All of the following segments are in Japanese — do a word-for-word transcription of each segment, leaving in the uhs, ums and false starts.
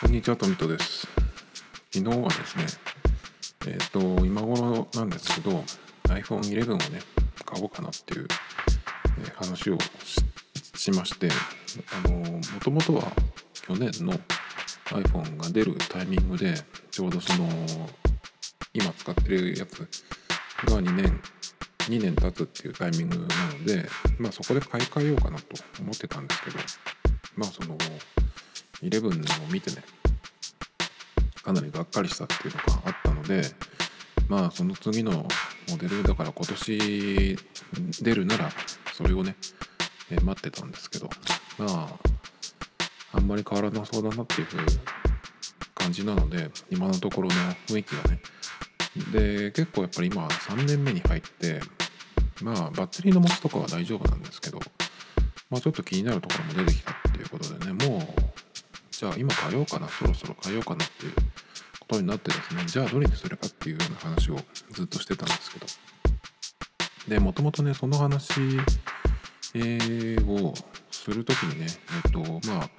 こんにちは、トミトです。昨日はですね、えっと今頃なんですけど アイフォンイレブン をね買おうかなっていう、えー、話を し, しましてあのもともとは去年の iPhone が出るタイミングでちょうどその今使ってるやつがにねんにねん経つっていうタイミングなので、まあ、そこで買い替えようかなと思ってたんですけど、まあそのじゅういちを見てねかなりがっかりしたっていうのがあったので、まあその次のモデルだから今年出るならそれをね待ってたんですけど、まああんまり変わらなそうだなっていう感じなので今のところの雰囲気がねで、結構やっぱり今さんねんめに入って、まあバッテリーの持ちとかは大丈夫なんですけど、まあちょっと気になるところも出てきたっていうことでね、もうじゃあ今変えようかな、そろそろ変えようかなっていうことになってですね、じゃあどれにするかっていうような話をずっとしてたんですけど、でもともとねその話をするときにね、えっとまあ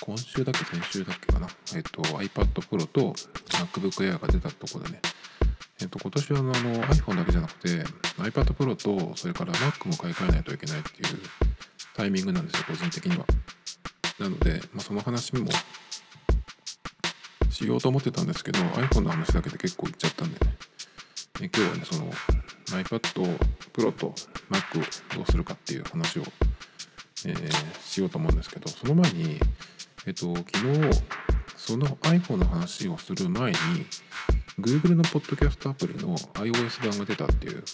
今週だっけ先週だっけかな、えっと iPad Pro と MacBook Air が出たところでね、えっと今年はあの iPhone だけじゃなくて iPad Pro とそれから Mac も買い替えないといけないっていうタイミングなんですよ、個人的には。なので、まあ、その話もしようと思ってたんですけど iPhone の話だけで結構いっちゃったんでね、今日はねその iPad Pro と Mac をどうするかっていう話を、えー、しようと思うんですけど、その前に、えっと、昨日その iPhone の話をする前に Google の Podcast アプリの iOS 版が出たっていう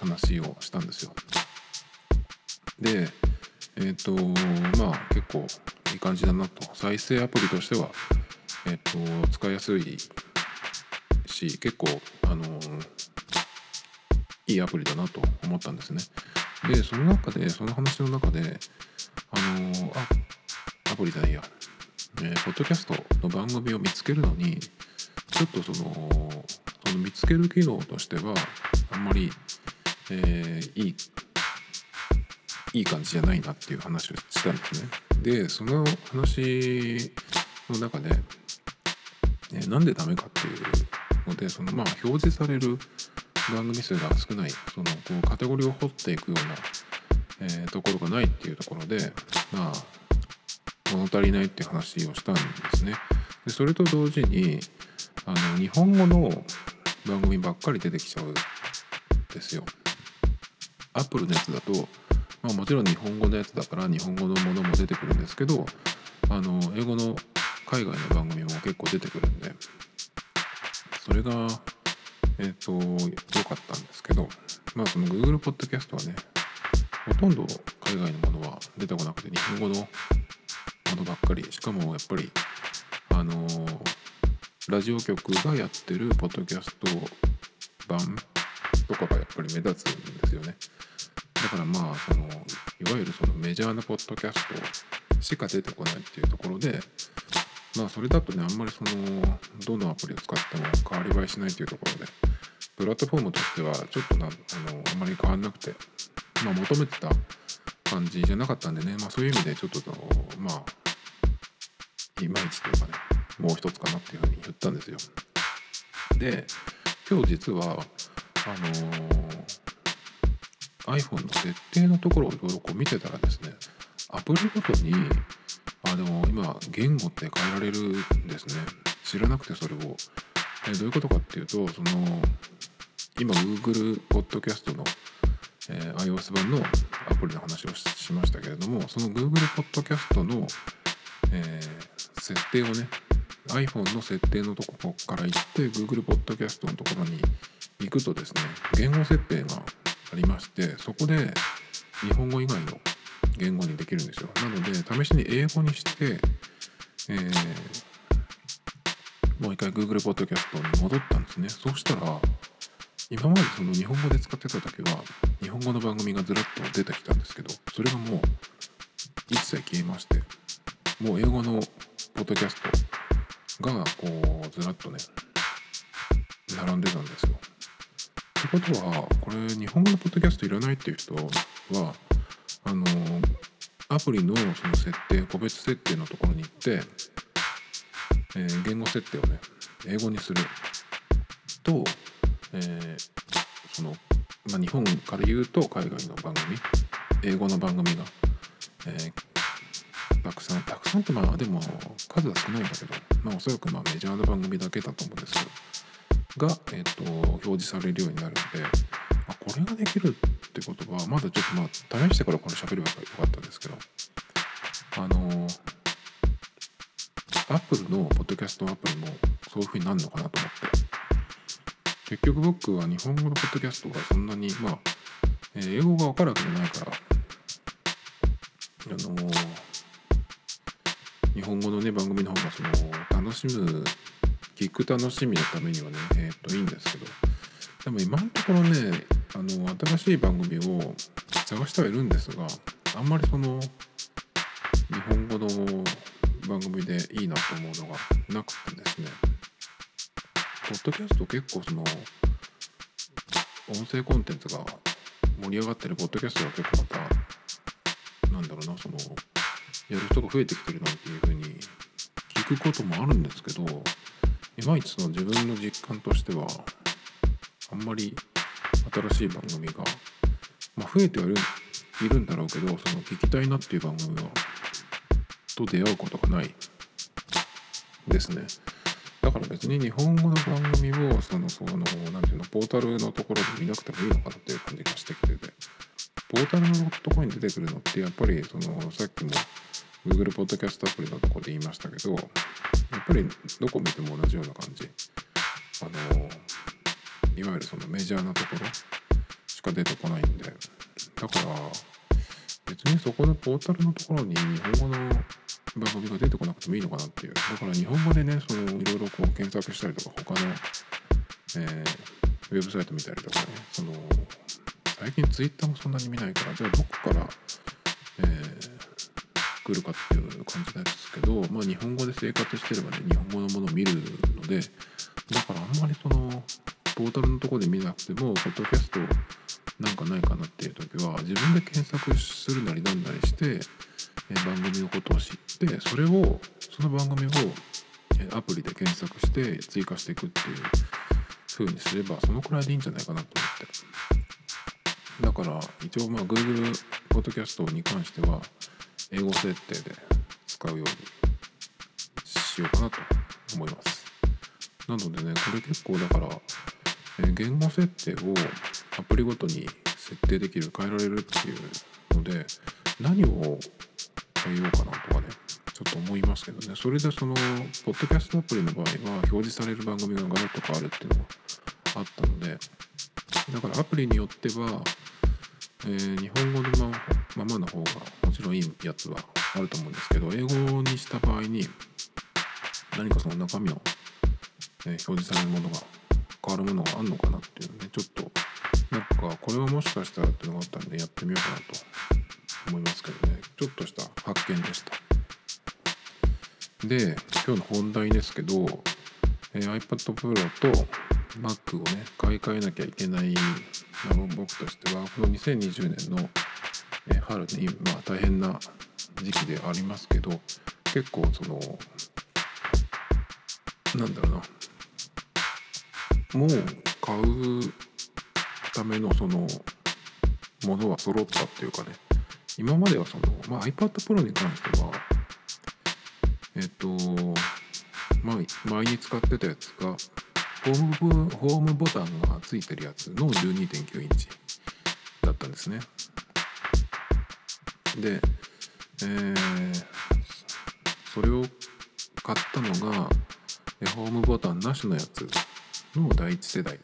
話をしたんですよ。で、えっと、まあ結構いい感じだなと、再生アプリとしては、えっと、使いやすいし結構、あのー、いいアプリだなと思ったんですね。でその中でその話の中で、あのー、あアプリじゃないや、えー、ポッドキャストの番組を見つけるのにちょっとその、その見つける機能としてはあんまり、えー、いいいい感じじゃないなっていう話をしたんですね。でその話の中で、えー、なんでダメかっていうので、そのまあ表示される番組数が少ない、そのこうカテゴリーを掘っていくような、えー、ところがないっていうところで、まあ物足りないっていう話をしたんですね。でそれと同時にあの日本語の番組ばっかり出てきちゃうんですよ。アップルのやつだとまあ、もちろん日本語のやつだから日本語のものも出てくるんですけど、あの英語の海外の番組も結構出てくるんで、それがえっと良かったんですけど、まあその Google Podcast はねほとんど海外のものは出てこなくて日本語のものばっかり、しかもやっぱりあのラジオ局がやってるポッドキャスト版とかがやっぱり目立つんですよね。だからまあそのいわゆるそのメジャーなポッドキャストしか出てこないっていうところで、まあそれだとねあんまりそのどのアプリを使っても変わり映えしないっていうところで、プラットフォームとしてはちょっとな あ, のあんまり変わんなくて、まあ求めてた感じじゃなかったんでね、まあそういう意味でちょっとまあいまいちというかね、もう一つかなっていうふうに言ったんですよ。で今日実はあのーiPhone の設定のところをいろいろこう見てたらですね、アプリごとにあの今言語って変えられるんですね。知らなくてそれをえどういうことかっていうと、その今 Google Podcast の、えー、iOS 版のアプリの話を し, しましたけれども、その Google Podcast の、えー、設定をね iPhone の設定のところから行って Google Podcast のところに行くとですね、言語設定がありまして、そこで日本語以外の言語にできるんですよ。なので試しに英語にして、えー、もう一回 Google Podcast に戻ったんですね。そうしたら今までその日本語で使ってただけは日本語の番組がずらっと出てきたんですけど、それがもう一切消えまして、もう英語のポッドキャストがこうずらっとね並んでたんですよ。ってことはこれ日本語のポッドキャストいらないっていう人はあのアプリのその設定、個別設定のところに行って、えー、言語設定をね英語にすると、えーそのまあ、日本から言うと海外の番組、英語の番組が、えーたくさんたくさんってまあでも数は少ないんだけど、まあおそらくまあメジャーな番組だけだと思うんですが、えっと表示されるようになるので、まあ、これができるってことはまだちょっとまあ試してからこれ喋ればよかったんですけど、あの Apple のポッドキャストアプリもそういう風になるのかなと思って、結局僕は日本語のポッドキャストがそんなにまあ英語が分かるわけじゃないから、あのー。日本語のね番組の方がその楽しむ聞く楽しみのためにはねえっといいんですけど、でも今のところねあの新しい番組を探してはいるんですが、あんまりその日本語の番組でいいなと思うのがなくてですね、ポッドキャスト結構その音声コンテンツが盛り上がってるポッドキャストが結構またなんだろうなそのやる人が増えてきてるなんていう風に聞くこともあるんですけど、いまいちの自分の実感としてはあんまり新しい番組が、まあ、増えてはいる、いるんだろうけど、その聞きたいなっていう番組はと出会うことがないですね。だから別に日本語の番組をそのそのなんていうのポータルのところで見なくてもいいのかなっていう感じがしてきてて、ポータルのところに出てくるのってやっぱりそのさっきもGoogle Podcast アプリのところで言いましたけど、やっぱりどこ見ても同じような感じ、あのいわゆるそのメジャーなところしか出てこないんで、だから別にそこのポータルのところに日本語の番組が出てこなくてもいいのかなっていう、だから日本語でねそのいろいろこう検索したりとか他の、えー、ウェブサイト見たりとかね、その最近ツイッターもそんなに見ないから、じゃあどこから、えー来るかっていう感じなんですけど、まあ日本語で生活してればね日本語のものを見るので、だからあんまりそのポータルのところで見なくてもポッドキャストなんかないかなっていう時は自分で検索するなりなんなりして番組のことを知って、それをその番組をアプリで検索して追加していくっていう風にすればそのくらいでいいんじゃないかなと思って、だから一応まあ Google ポッドキャストに関しては英語設定で使うようにしようかなと思います。なのでね、これ結構だから、えー、言語設定をアプリごとに設定できる、変えられるっていうので、何を変えようかなとかね、ちょっと思いますけどね。それでその、ポッドキャストアプリの場合は、表示される番組がガラッと変わるっていうのがあったので、だからアプリによっては、えー、日本語のまま、ままの方がもちろんいいやつはあると思うんですけど、英語にした場合に何かその中身を、ね、表示されるものが変わるものがあるのかなっていうね、ちょっとなんかこれはもしかしたらっていうのがあったんでやってみようかなと思いますけどね、ちょっとした発見でした。で、今日の本題ですけど、えー、iPad Pro と Mac をね買い替えなきゃいけない僕としてはこのにせんにじゅうねんの春に、まあ、大変な時期でありますけど、結構そのなんだろうなもう買うためのそのものは揃ったっていうかね、今まではその、まあ、iPad Pro に関してはえっと、まあ、前に使ってたやつがホーム、ホームボタンがついてるやつの じゅうにてんきゅう インチだったんですね。で、えー、それを買ったのがホームボタンなしのやつの第一世代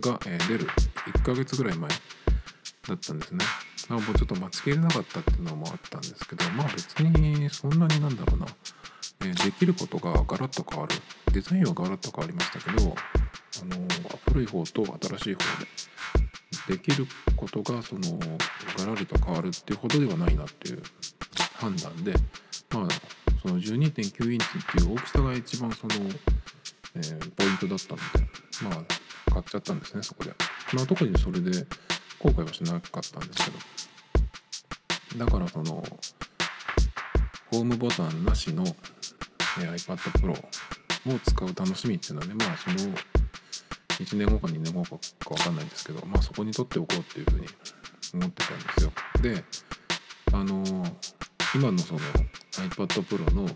が、えー、出るいっかげつぐらい前だったんですね。もうちょっと待ちきれなかったっていうのもあったんですけど、まあ別にそんなになんだろうな、えー、できることがガラッと変わる。デザインはガラッと変わりましたけど、あの古い方と新しい方でできることがそのガラリと変わるっていうほどではないなっていう判断で、まあその じゅうにてんきゅう インチっていう大きさが一番その、えー、ポイントだったので、まあ買っちゃったんですね、そこで。まあ特にそれで後悔はしなかったんですけど、だからそのホームボタンなしの、ね、iPad Pro を使う楽しみっていうのはね、まあそのいちねんごかにねんごかか分かんないんですけど、まあそこに取っておこうっていうふうに思ってたんですよ。で、あのー、今のその iPad Pro のホ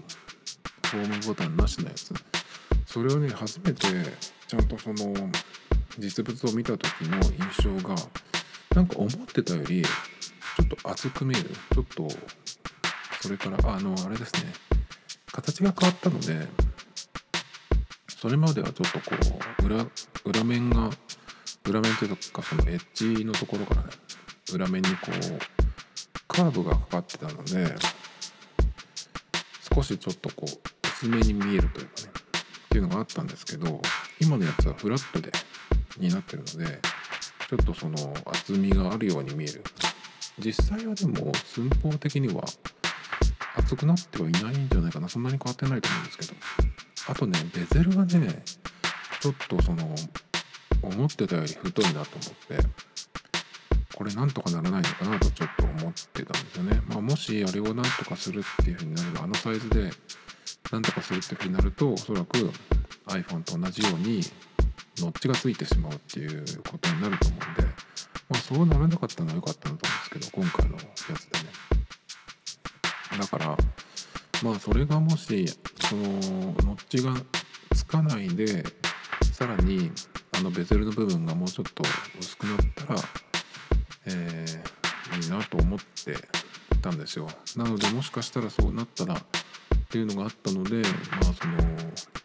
ームボタンなしのやつ、それをね、初めてちゃんとその実物を見た時の印象が、なんか思ってたよりちょっと厚く見える。ちょっとそれからあのあれですね、形が変わったので、それまではちょっとこう 裏, 裏面が裏面というかそのエッジのところからね、裏面にこうカーブがかかってたので、少しちょっとこう薄めに見えるというかねっていうのがあったんですけど、今のやつはフラットでになってるので、ちょっとその厚みがあるように見える。実際はでも寸法的には厚くなってはいないんじゃないかな、そんなに変わってないと思うんですけど、あとね、ベゼルがね、ちょっとその思ってたより太いなと思って、これなんとかならないのかなとちょっと思ってたんですよね。まあ、もしあれをなんとかするっていう風になれば、あのサイズでなんとかするっていう風になると、おそらく iPhone と同じようにノッチがついてしまうっていうことになると思うんで、まあそうならなかったのは良かったなと思うんですけど、今回のやつでね。だからまあそれがもしそのノッチがつかないで、さらにあのベゼルの部分がもうちょっと薄くなったら、えー、いいなと思ってたんですよ。なので、もしかしたらそうなったらっていうのがあったので、まあその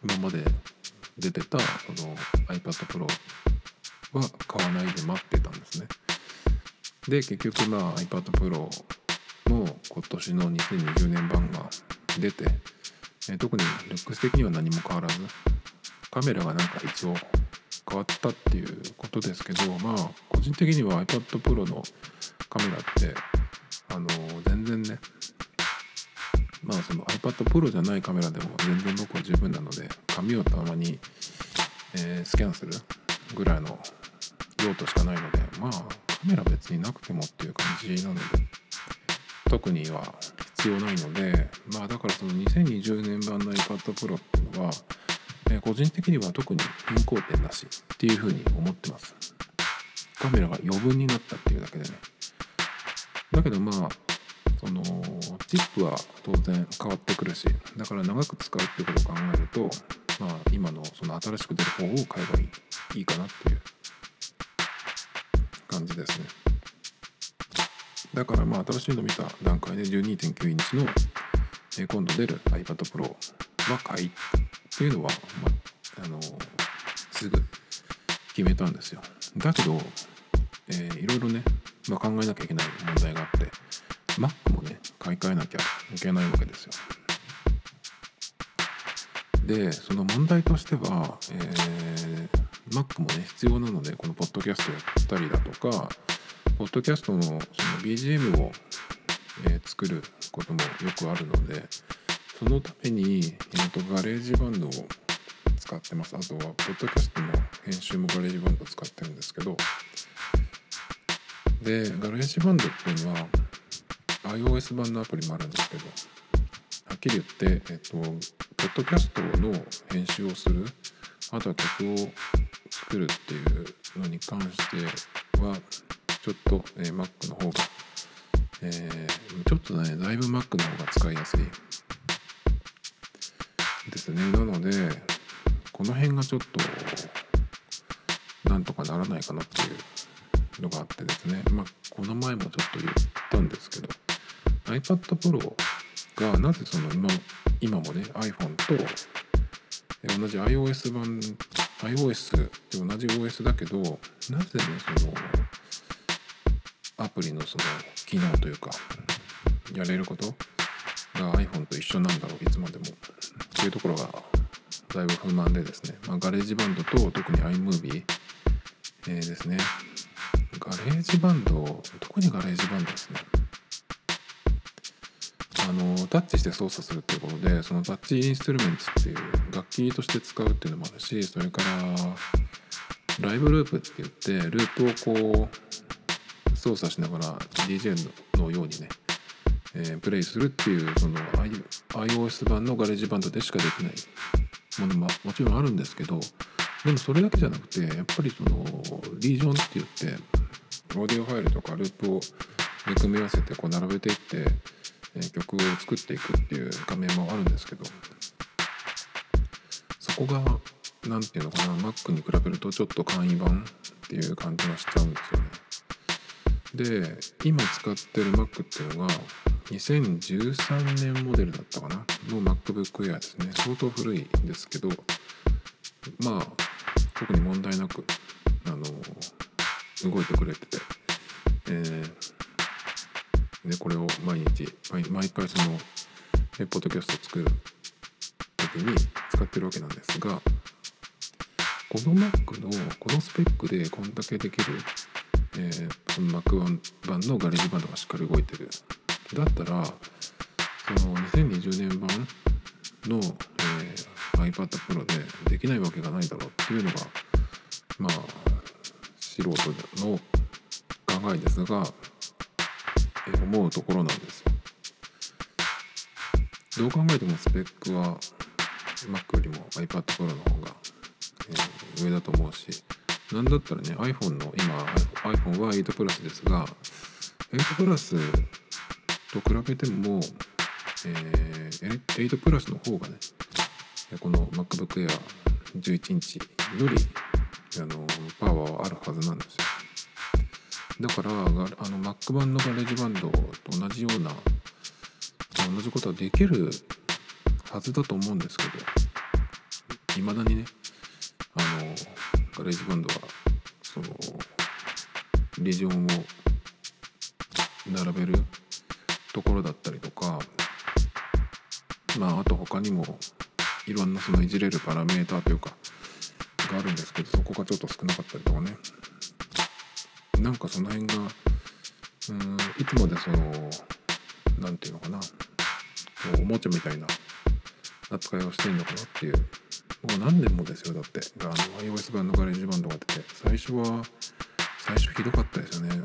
今まで出てたその iPad Pro は買わないで待ってたんですね。で、結局まあ iPad Proもう今年のにせんにじゅうねんばんが出て、えー、特にルックス的には何も変わらず、カメラがなんか一応変わったっていうことですけど、まあ個人的には iPad Pro のカメラってあのー、全然ね、まあその iPad Pro じゃないカメラでも全然僕は十分なので、紙をたまに、えー、スキャンするぐらいの用途しかないので、まあカメラ別になくてもっていう感じなので、特には必要ないので、まあだからそのにせんにじゅうねんばんの iPad Pro っていうのは、えー、個人的には特に変更点なしっていうふうに思ってます。カメラが余分になったっていうだけでね。だけどまあそのチップは当然変わってくるし、だから長く使うってことを考えると、まあ今のその新しく出る方を買えばいい、いいかなっていう感じですね。だからまあ新しいの見た段階で じゅうにてんきゅう インチの今度出る iPad Pro は買いっていうのは、まあ、あのすぐ決めたんですよ。だけど、えー、いろいろね、まあ、考えなきゃいけない問題があって、 Mac もね買い替えなきゃいけないわけですよ。で、その問題としては、えー、Mac もね必要なので、このポッドキャストやったりだとか、ポッドキャストのその ビージーエム を、えー、作ることもよくあるので、そのために、えー、とガレージバンドを使ってます。あとはポッドキャストの編集もガレージバンド使ってるんですけど、でガレージバンドっていうのは iOS 版のアプリもあるんですけど、はっきり言って、えー、とポッドキャストの編集をする、あとは曲を作るっていうのに関してはちょっと、えー、Mac の方が、えー、ちょっとね、だいぶ Mac の方が使いやすいですね。なので、この辺がちょっとなんとかならないかなっていうのがあってですね、まあ、この前もちょっと言ったんですけど、 iPad Pro がなぜその 今, 今もね iPhone と同じ iOS 版 iOS で同じ オーエス だけど、なぜねそのアプリのその機能というかやれることが iPhone と一緒なんだろう、いつまでも。っていうところがだいぶ不満でですね、まあ、ガレージバンドと特に iMovie、えー、ですね。ガレージバンド、特にガレージバンドですね。あのタッチして操作するっていうことで、そのタッチインストゥルメンツっていう楽器として使うっていうのもあるし、それからライブループって言ってループをこう操作しながら ディージェー のようにね、えー、プレイするっていう、その iOS 版のガレージバンドでしかできないものももちろんあるんですけど、でもそれだけじゃなくて、やっぱりそのリージョンって言ってオーディオファイルとかループを組み合わせてこう並べていって曲を作っていくっていう画面もあるんですけど、そこがなんていうのかな、 Mac に比べるとちょっと簡易版っていう感じがしちゃうんですよね。で、今使ってる Mac っていうのがにせんじゅうさんねんモデルだったかなの MacBook Air ですね。相当古いんですけど、まあ特に問題なくあの動いてくれてて、えーでこれを毎日毎回そのポッドキャストを作る時に使ってるわけなんですが、この Mac のこのスペックでこんだけできる、えー、この Mac 版のガレージバンドがしっかり動いてる。だったらそのにせんにじゅうねん版の、えー、iPad Pro でできないわけがないだろうっていうのがまあ素人の考えですが、思うところなんですよ。どう考えてもスペックは Mac よりも iPad Pro の方が、えー、上だと思うし、なんだったらね iPhone の今 iPhone はエイト プラスですが、エイト プラスと比べても、えー、エイト プラスの方がね、この MacBook Air じゅういちインチよりあのパワーはあるはずなんですよ。だからあの Mac 版のガレージバンドと同じような同じことはできるはずだと思うんですけど、いまだにねあのガレージバンドはそのリジョンを並べるところだったりとか、まああと他にもいろんなそのいじれるパラメーターというかがあるんですけど、そこがちょっと少なかったりとかね、なんかその辺がうーんいつまでそのなんていうのかな、おもちゃみたいな扱いをしてるのかなっていう、もう何年もですよ。だってあの iOS 版のガレージバンドが出て、最初は最初ひどかったですよね。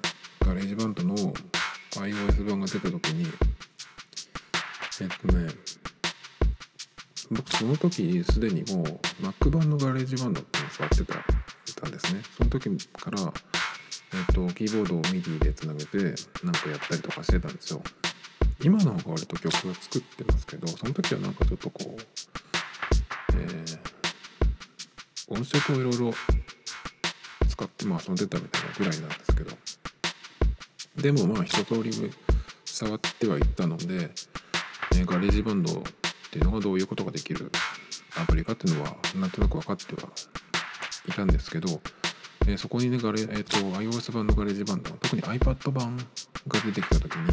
ガレージバンドの iOS 版が出た時にえっとね僕その時すでにもう Mac 版のガレージバンドって触ってたんですね。その時からえー、とキーボードを ミディ でつなげてなんかやったりとかしてたんですよ。今の方が割と曲は作ってますけど、その時はなんかちょっとこう、えー、音色をいろいろ使ってまあ遊んでたみたいなぐらいなんですけど、でもまあ一通り触ってはいったので、えー、ガレージバンドっていうのがどういうことができるアプリかっていうのはなんとなく分かってはいたんですけど、えー、そこにねガレ、えー、と iOS 版のガレージバンド、特に iPad 版が出てきた時に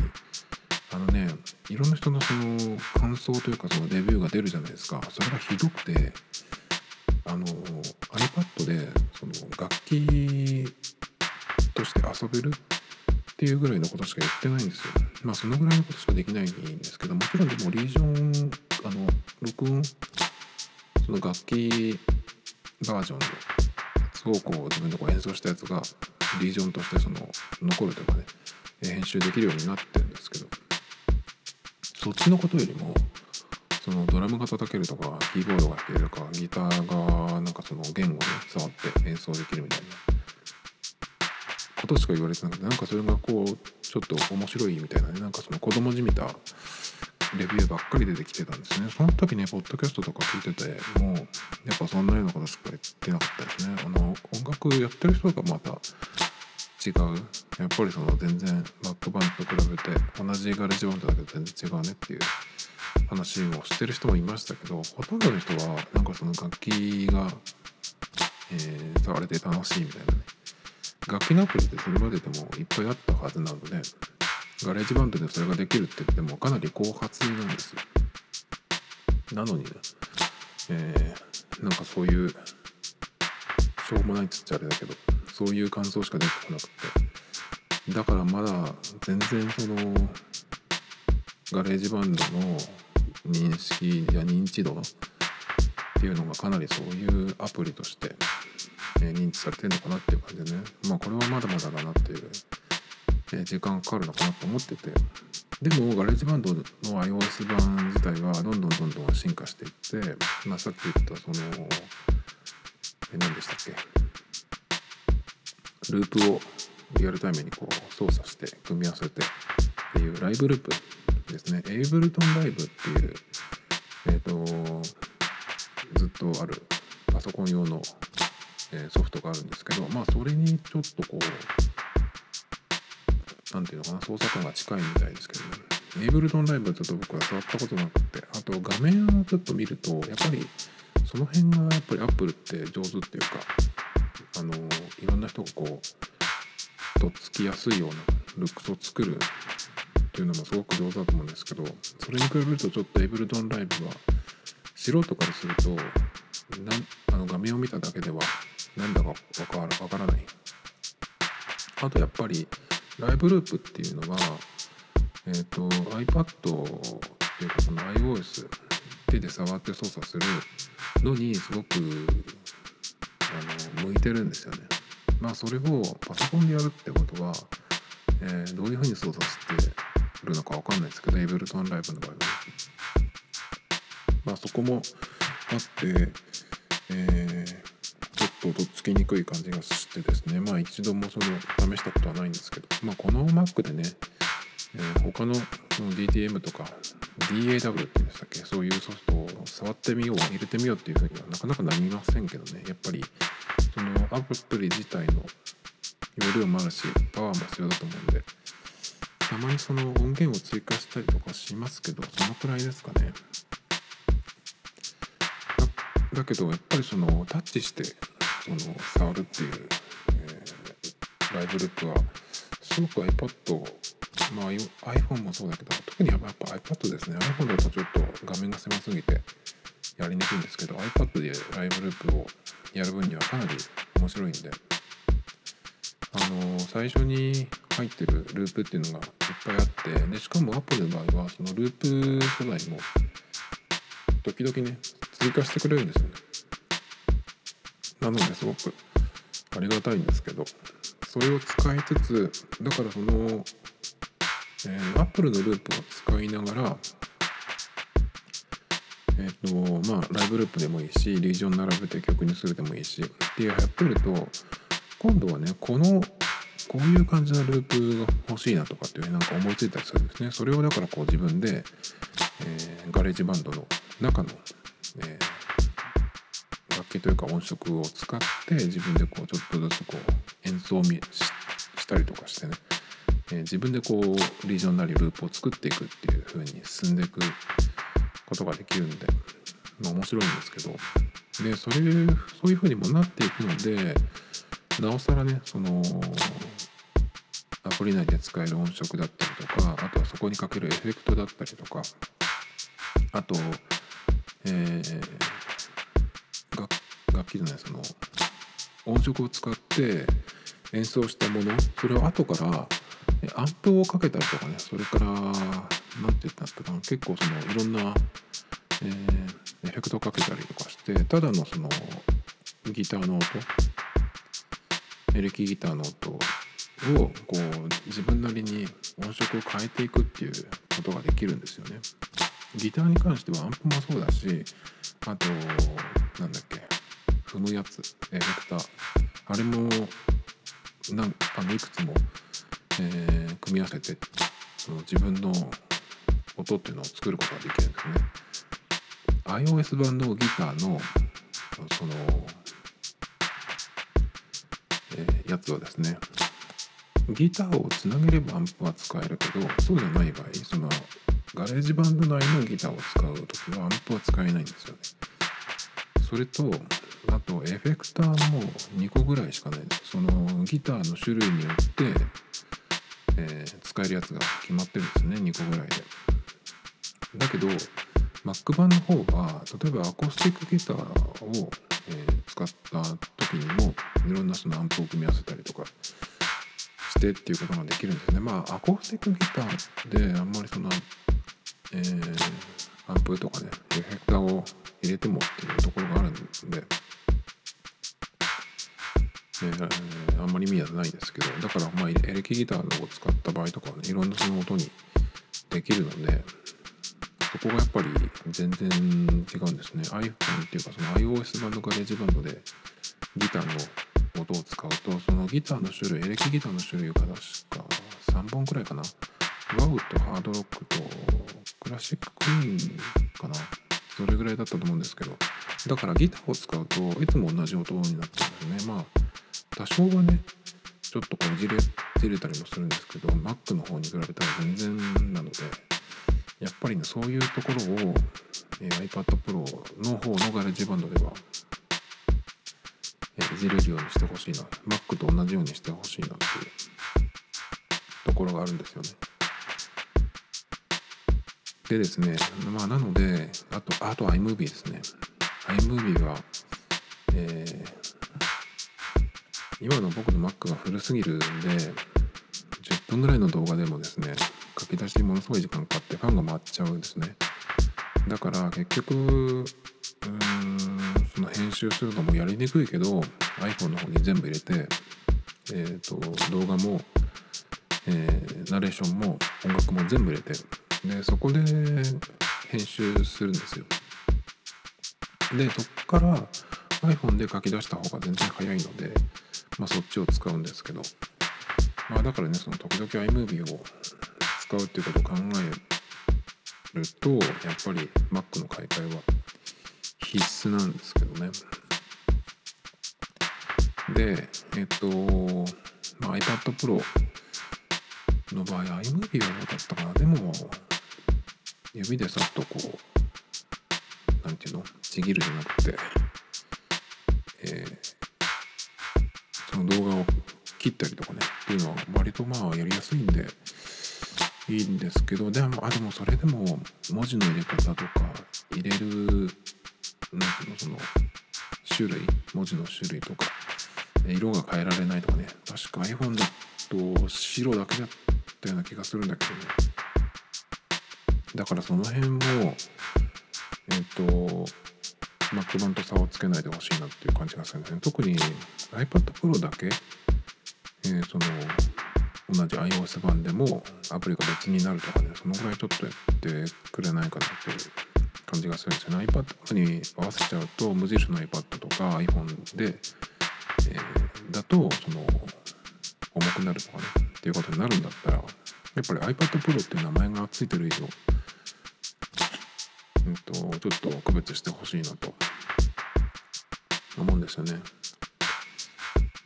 あのね、いろんな人のその感想というかそのレビューが出るじゃないですか。それがひどくて、あの iPad でその楽器として遊べるっていうぐらいのことしか言ってないんですよ。まあそのぐらいのことしかできないんですけど、もちろんでもリージョン、あの録音、その楽器バージョンのをこう自分でこう演奏したやつがリージョンとしてその残るとかね、編集できるようになってるんですけど、そっちのことよりもそのドラムが叩けるとかキーボードが弾けるとかギターがなんかその弦をね触って演奏できるみたいなことしか言われてなくて、なんかそれがこうちょっと面白いみたいなね、なんかその子供じみたレビューばっかり出てきてたんですね。その時ねポッドキャストとか聞いててもうやっぱそんなようなことしか言ってなかったですね。あの音楽やってる人がまた違う、やっぱりその全然バックバンドと比べて同じガレージバンドだけど全然違うねっていう話をしてる人もいましたけど、ほとんどの人はなんかその楽器が、えー、触れて楽しいみたいなね、楽器のアプリってそれまででもいっぱいあったはずなので、ガレージバンドでそれができるって言ってもかなり後発なんですよ。なのにね、えー、なんかそういうしょうもないっつっちゃあれだけど、そういう感想しか出てこなくて、だからまだ全然そのガレージバンドの認識や認知度っていうのがかなりそういうアプリとして認知されてるのかなっていう感じでね、まあこれはまだまだだなっていう、えー、時間かかるのかなと思ってて、でもガレージバンドの iOS 版自体はどんどんどんどん進化していって、まあ、さっき言ったその、え、何でしたっけ、ループをリアルタイムにこう操作して組み合わせてっていうライブループですね。エイブルトンライブっていう、えーと、ずっとあるパソコン用のソフトがあるんですけど、まあそれにちょっとこうなんていうのかな、操作感が近いみたいですけどね。エイブルトンライブはちょっと僕は触ったことなくて、あと画面をちょっと見るとやっぱりその辺がやっぱり Apple って上手っていうか、あのいろんな人がこうとっつきやすいようなルックスを作るっていうのもすごく上手だと思うんですけど、それに比べるとちょっとエイブルトンライブは素人からするとな、あの画面を見ただけではなんだかわ か, からない。あとやっぱりライブループっていうのは、えー、と iPad っていうかその iOS 手で触って操作するのにすごくあの向いてるんですよね。まあそれをパソコンでやるってことは、えー、どういうふうに操作してるのかわかんないですけど、エイブルトンライブの場合は、まあそこもあって、えーととっつきにくい感じがしてですね、まあ一度もその試したことはないんですけど、まあこの Mac でね、えー、他の ディーティーエム とか ディーエーダブリュー って言うんでしたっけ、そういうソフトを触ってみよう、入れてみようっていうふうにはなかなかなりませんけどね、やっぱりそのアプリ自体の容量もあるしパワーも必要だと思うんで、たまにその音源を追加したりとかしますけど、そのくらいですかね。だ, だけどやっぱりそのタッチしてその触るっていう、えー、ライブループはすごく iPad、まあ、iPhone もそうだけど、特にやっぱ iPad ですね。 iPhone だとちょっと画面が狭すぎてやりにくいんですけど、 iPad でライブループをやる分にはかなり面白いんで、あの最初に入ってるループっていうのがいっぱいあって、でしかも Apple の場合はそのループ素材も時々ね追加してくれるんですよね。なのですごくありがたいんですけど、それを使いつつ、だからその、えー、Apple のループを使いながら、えーとまあ、ライブループでもいいし、リージョン並べて曲にするでもいいしってやってると、今度はね、このこういう感じのループが欲しいなとかっていうふうになんか思いついたりするんですね。それをだからこう自分で、えー、ガレージバンドの中の、えー楽器というか音色を使って自分でこうちょっとずつこう演奏を し, したりとかしてね、えー、自分でこうリージョンなりループを作っていくっていう風に進んでいくことができるんで、まあ、面白いんですけど、でそれそういう風にもなっていくので、なおさらね、そのアプリ内で使える音色だったりとか、あとはそこにかけるエフェクトだったりとか、あと、えー楽器じゃない、その音色を使って演奏したもの、それを後からアンプをかけたりとかね、それからなんて言ったんですか、結構そのいろんな、えー、エフェクトをかけたりとかして、ただのそのギターの音、エレキギターの音をこう自分なりに音色を変えていくっていうことができるんですよね。ギターに関してはアンプもそうだし、あとなんだっけ、踏むやつ、エフェクター、あれもなんあのいくつも、えー、組み合わせてその自分の音っていうのを作ることができるんですね。iOS 版のギターのその、えー、やつはですね、ギターをつなげればアンプは使えるけど、そうじゃない場合、そのガレージバンド内のギターを使うときはアンプは使えないんですよね。それとあとエフェクターもにこぐらいしかないです。そのギターの種類によって、えー、使えるやつが決まってるんですね、にこぐらいで。だけど Mac 版の方は例えばアコースティックギターを、えー、使った時にもいろんなそのアンプを組み合わせたりとかしてっていうことができるんですね。まあアコースティックギターであんまりその、えー、アンプとかねエフェクターを入れてもっていうところがあるんで、えー、あんまり意味はないですけど、だからまあエレキギターを使った場合とかは、ね、いろんなその音にできるので、そこがやっぱり全然違うんですね。 iPhone っていうかその iOS 版のガレージバンドでギターの音を使うと、そのギターの種類、エレキギターの種類が確かさんぼんくらいかな、ワウとハードロックとクラシッククイーンかな、それぐらいだったと思うんですけど、だからギターを使うといつも同じ音になっちゃうんですね。まあ多少はねちょっとこういじれてれたりもするんですけど、 Mac の方に比べたら全然なので、やっぱりねそういうところを、えー、iPad Pro の方のガレージバンドでは、えー、いじれるようにしてほしいな、 Mac と同じようにしてほしいなっていうところがあるんですよね。でですね、まあなのであとあと iMovie ですね。 iMovie は、えー、今の僕の Mac が古すぎるんでじゅっぷんぐらいの動画でもですね書き出しにものすごい時間かかってファンが回っちゃうんですね。だから結局うーんその編集するのもやりにくいけど iPhone の方に全部入れて、えーと動画も、えー、ナレーションも音楽も全部入れて、でそこで編集するんですよ。でそこから iPhone で書き出した方が全然早いので、まあ、そっちを使うんですけど、まあ、だからねその時々 iMovie を使うっていうことを考えると、やっぱり Mac の買い替えは必須なんですけどね。で、えっと、まあ、iPad Pro の場合 iMovie はなかったかな。でも指でさっとこうなんていうのちぎるじゃなくて、えー、その動画を切ったりとかねっていうのは割とまあやりやすいんでいいんですけど、でもあでもそれでも文字の入れ方とか入れるなんていうのその種類文字の種類とか色が変えられないとかね、確か iPhone だと白だけだったような気がするんだけどね。だからその辺もえっと Mac 版と差をつけないでほしいなっていう感じがするんですね。特に iPad Pro だけ、えー、その同じ iOS 版でもアプリが別になるとかね、そのぐらいちょっとやってくれないかなっていう感じがするんですよね。 iPad とかに合わせちゃうと無印の iPad とか iPhone で、えー、だとその重くなるとかねっていうことになるんだったら、やっぱり iPad Pro っていう名前がついてる以上、えー、とちょっと区別してほしいなと思うんですよね。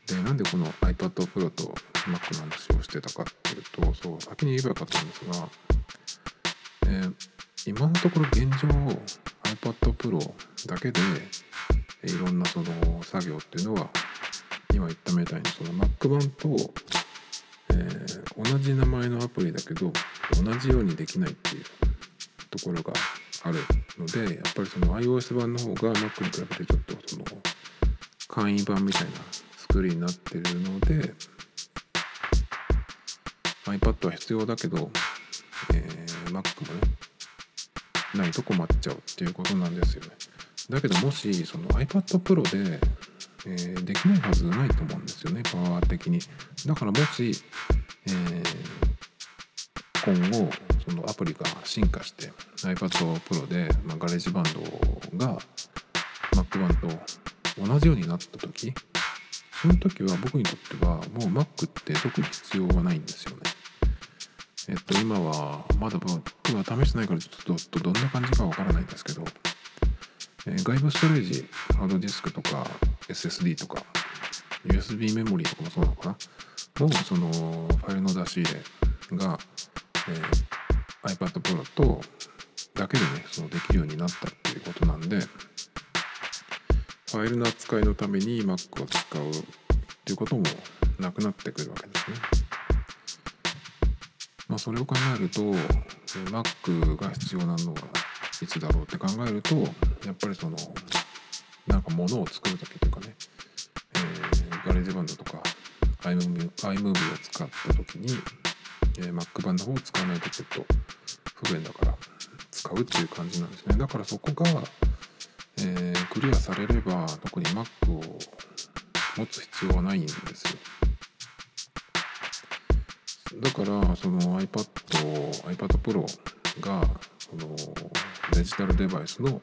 でなんでこの iPad Pro と Mac の話をしてたかっていうと、そう先に言えばよかったんですが、えー、今のところ現状 iPad Pro だけでいろんなその作業っていうのは今言ったみたいにその Mac 版と、えー、同じ名前のアプリだけど同じようにできないっていうところがあるので、やっぱりその iOS 版の方が Mac に比べてちょっとその簡易版みたいな作りになっているので iPad は必要だけど、えー、Mac もねないと困っちゃうっていうことなんですよね。だけどもしその iPad Pro で、えー、できないはずないと思うんですよね、パワー的に。だからもし、えー、今後そのアプリが進化して iPad Pro で、まあ、ガレージバンドが Mac 版と同じようになった時、その時は僕にとってはもう Mac って特に必要はないんですよね。えっと今はまだ僕は試してないからちょっとどんな感じかわからないんですけど、えー、外部ストレージ、ハードディスクとか エスエスディー とか ユーエスビー メモリーとかもそうなのかな、もうそのファイルの出し入れが、えー、iPad Pro とだけでねそのできるようになったっていうことなんで、ファイルの扱いのために Mac を使うっていうこともなくなってくるわけですね。まあ、それを考えると Mac が必要なのはいつだろうって考えると、やっぱりそのなんか物を作るだけとかね、えー、ガレージバンドとか iMovie を使った時に、えー、Mac 版の方を使わないとちょっと不便だから使うっていう感じなんですね。だからそこが、えー、クリアされれば特に Mac を持つ必要はないんですよ。だからその iPad、iPad Pro がそのデジタルデバイスの、え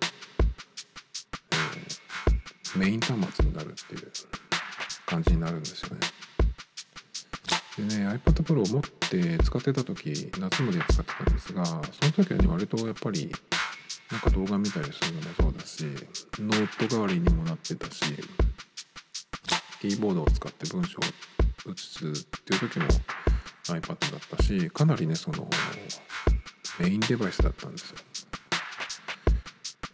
ー、メイン端末になるっていう感じになるんですよね。でね、iPad Pro を持って使ってた時、夏まで使ってたんですが、その時はね割とやっぱりなんか動画見たりするのもそうだし、ノート代わりにもなってたし、キーボードを使って文章を打つっていう時も iPad だったし、かなりねそのメインデバイスだったんですよ。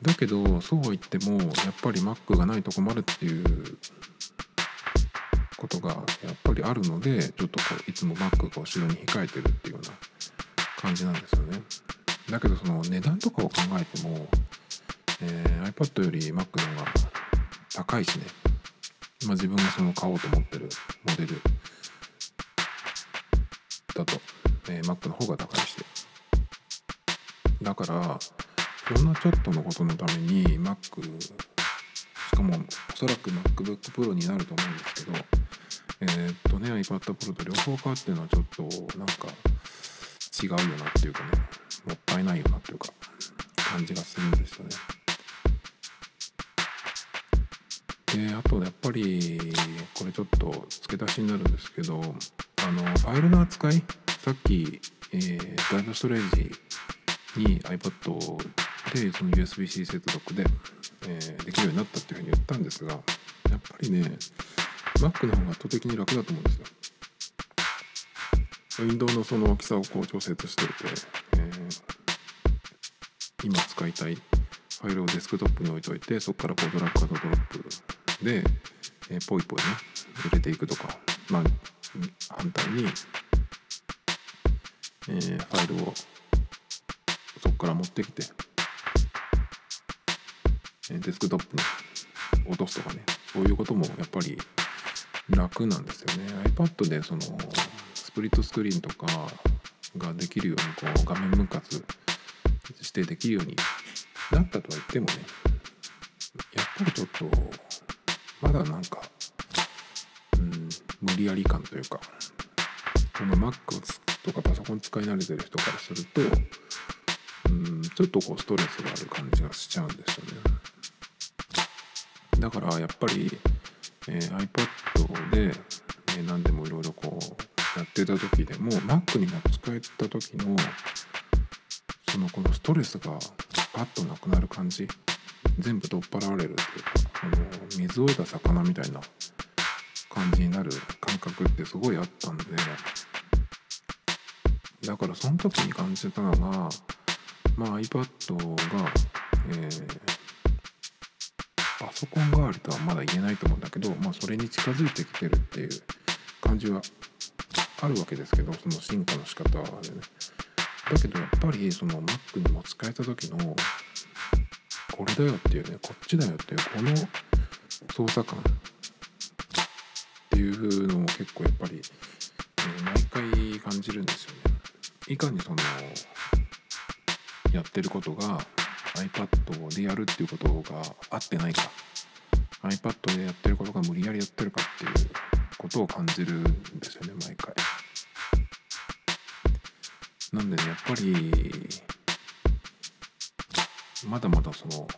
だけどそうは言ってもやっぱり Mac がないと困るっていうことがやっぱりあるので、ちょっとこういつも Mac が後ろに控えてるっていうような感じなんですよね。だけどその値段とかを考えても、えー、iPad より Mac の方が高いしね、まあ、自分がその買おうと思ってるモデルだと、えー、Mac の方が高いし、だからそんなちょっとのことのために Mac、 しかもおそらく MacBook Pro になると思うんですけど、えー、っとね iPad Pro と両方買うっていうのはちょっとなんか違うよなっていうかね、もったいないよなっていうか感じがするんですよね。で、あとやっぱりこれちょっと付け足しになるんですけど、あのファイルの扱い、さっき、えー、外部ストレージに iPad でその ユーエスビー-C 接続で、えー、できるようになったっていうふうに言ったんですが、やっぱりね Mac の方が圧倒的に楽だと思うんですよ。ウィンドウのその大きさをこう調節していて、えー、今使いたいファイルをデスクトップに置いといて、そこからこうドラッグアンドドロップで、えー、ポイポイね入れていくとか、まあ、反対に、えー、ファイルをそこから持ってきて、えー、デスクトップに落とすとかね、そういうこともやっぱり楽なんですよね。 iPad でそのスプリットスクリーンとかができるように、こう画面分割してできるようになったとは言ってもね、やっぱりちょっとまだなんか、うん、無理やり感というか、この Mac とかパソコン使い慣れてる人からすると、うん、ちょっとこうストレスがある感じがしちゃうんですよね。だからやっぱり、えー、iPad で、えー、何でもいろいろこうやってた時でも Mac に持ち帰った時のそのこのストレスがパッとなくなる感じ、全部取っ払われるっていうか、あの水を得た魚みたいな感じになる感覚ってすごいあったんで、だからその時に感じたのが、まあ iPad が、えー、パソコン代わりとはまだ言えないと思うんだけど、まあそれに近づいてきてるっていう感じはあるわけですけど、その進化の仕方はね。だけどやっぱりその Mac に持ち替えた時のこれだよっていうね、こっちだよっていうこの操作感っていうのを結構やっぱり、えー、毎回感じるんですよね。いかにそのやってることが iPad でやるっていうことが合ってないか、 iPad でやってることが無理やりやってるかっていうことを感じるんですよね、毎回。なんでね、やっぱりまだまだその